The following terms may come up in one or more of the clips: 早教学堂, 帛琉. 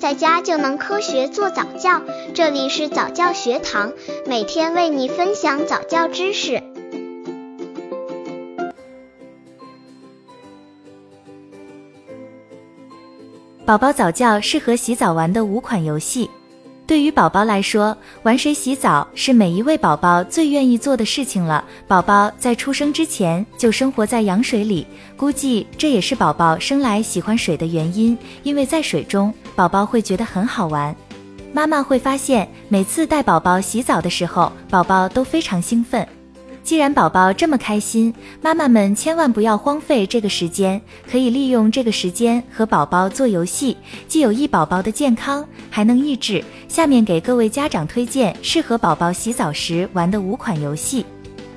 在家就能科学做早教，这里是早教学堂，每天为你分享早教知识。宝宝早教是和洗澡玩的5款游戏。对于宝宝来说，玩水洗澡是每一位宝宝最愿意做的事情了。宝宝在出生之前就生活在羊水里，估计这也是宝宝生来喜欢水的原因，因为在水中，宝宝会觉得很好玩。妈妈会发现，每次带宝宝洗澡的时候，宝宝都非常兴奋。既然宝宝这么开心，妈妈们千万不要荒废这个时间，可以利用这个时间和宝宝做游戏，既有益宝宝的健康，还能益智。下面给各位家长推荐适合宝宝洗澡时玩的5款游戏。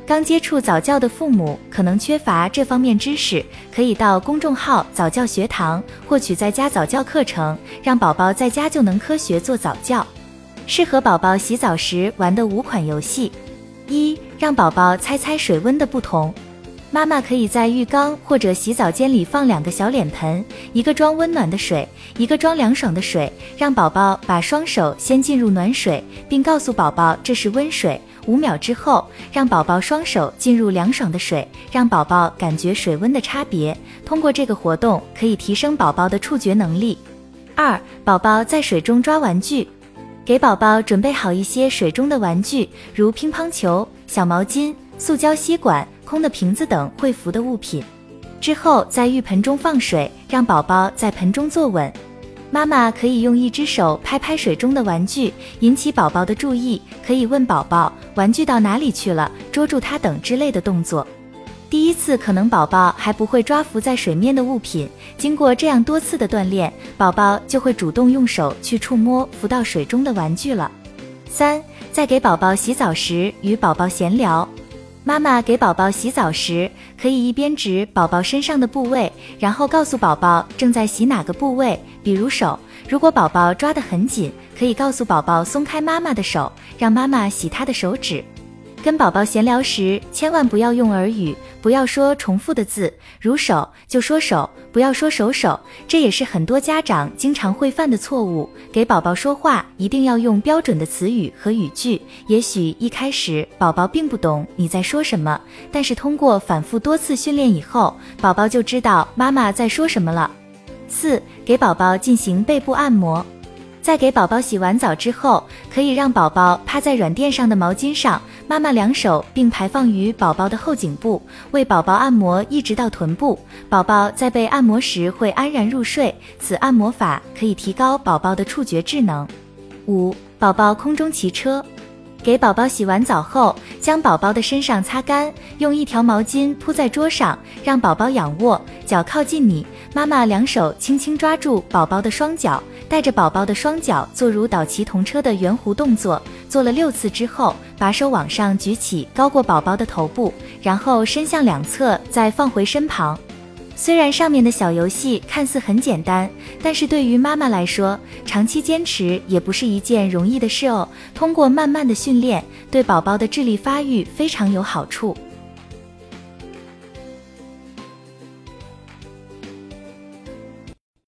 刚接触早教的父母可能缺乏这方面知识，可以到公众号早教学堂获取在家早教课程，让宝宝在家就能科学做早教。适合宝宝洗澡时玩的5款游戏。1. 让宝宝猜猜水温的不同。妈妈可以在浴缸或者洗澡间里放2个小脸盆，一个装温暖的水，一个装凉爽的水，让宝宝把双手先进入暖水，并告诉宝宝这是温水，5秒之后，让宝宝双手进入凉爽的水，让宝宝感觉水温的差别。通过这个活动，可以提升宝宝的触觉能力。2. 宝宝在水中抓玩具。给宝宝准备好一些水中的玩具，如乒乓球、小毛巾、塑胶吸管、空的瓶子等会浮的物品，之后在浴盆中放水，让宝宝在盆中坐稳。妈妈可以用1只手拍拍水中的玩具，引起宝宝的注意，可以问宝宝玩具到哪里去了，捉住它等之类的动作。第一次可能宝宝还不会抓浮在水面的物品，经过这样多次的锻炼，宝宝就会主动用手去触摸浮到水中的玩具了。3. 在给宝宝洗澡时与宝宝闲聊。妈妈给宝宝洗澡时，可以一边指宝宝身上的部位，然后告诉宝宝正在洗哪个部位，比如手，如果宝宝抓得很紧，可以告诉宝宝松开妈妈的手，让妈妈洗他的手指。跟宝宝闲聊时，千万不要用耳语，不要说重复的字，如手就说手，不要说手手，这也是很多家长经常会犯的错误。给宝宝说话一定要用标准的词语和语句，也许一开始宝宝并不懂你在说什么，但是通过反复多次训练以后，宝宝就知道妈妈在说什么了。4. 给宝宝进行背部按摩。在给宝宝洗完澡之后，可以让宝宝趴在软垫上的毛巾上，妈妈2手并排放于宝宝的后颈部，为宝宝按摩一直到臀部，宝宝在被按摩时会安然入睡，此按摩法可以提高宝宝的触觉智能。 5. 宝宝空中骑车。给宝宝洗完澡后，将宝宝的身上擦干，用1条毛巾铺在桌上，让宝宝仰卧，脚靠近你，妈妈2手轻轻抓住宝宝的双脚，带着宝宝的双脚做如倒骑童车的圆弧动作，做了6次之后，把手往上举起，高过宝宝的头部，然后伸向两侧，再放回身旁。虽然上面的小游戏看似很简单，但是对于妈妈来说，长期坚持也不是一件容易的事哦。通过慢慢的训练，对宝宝的智力发育非常有好处。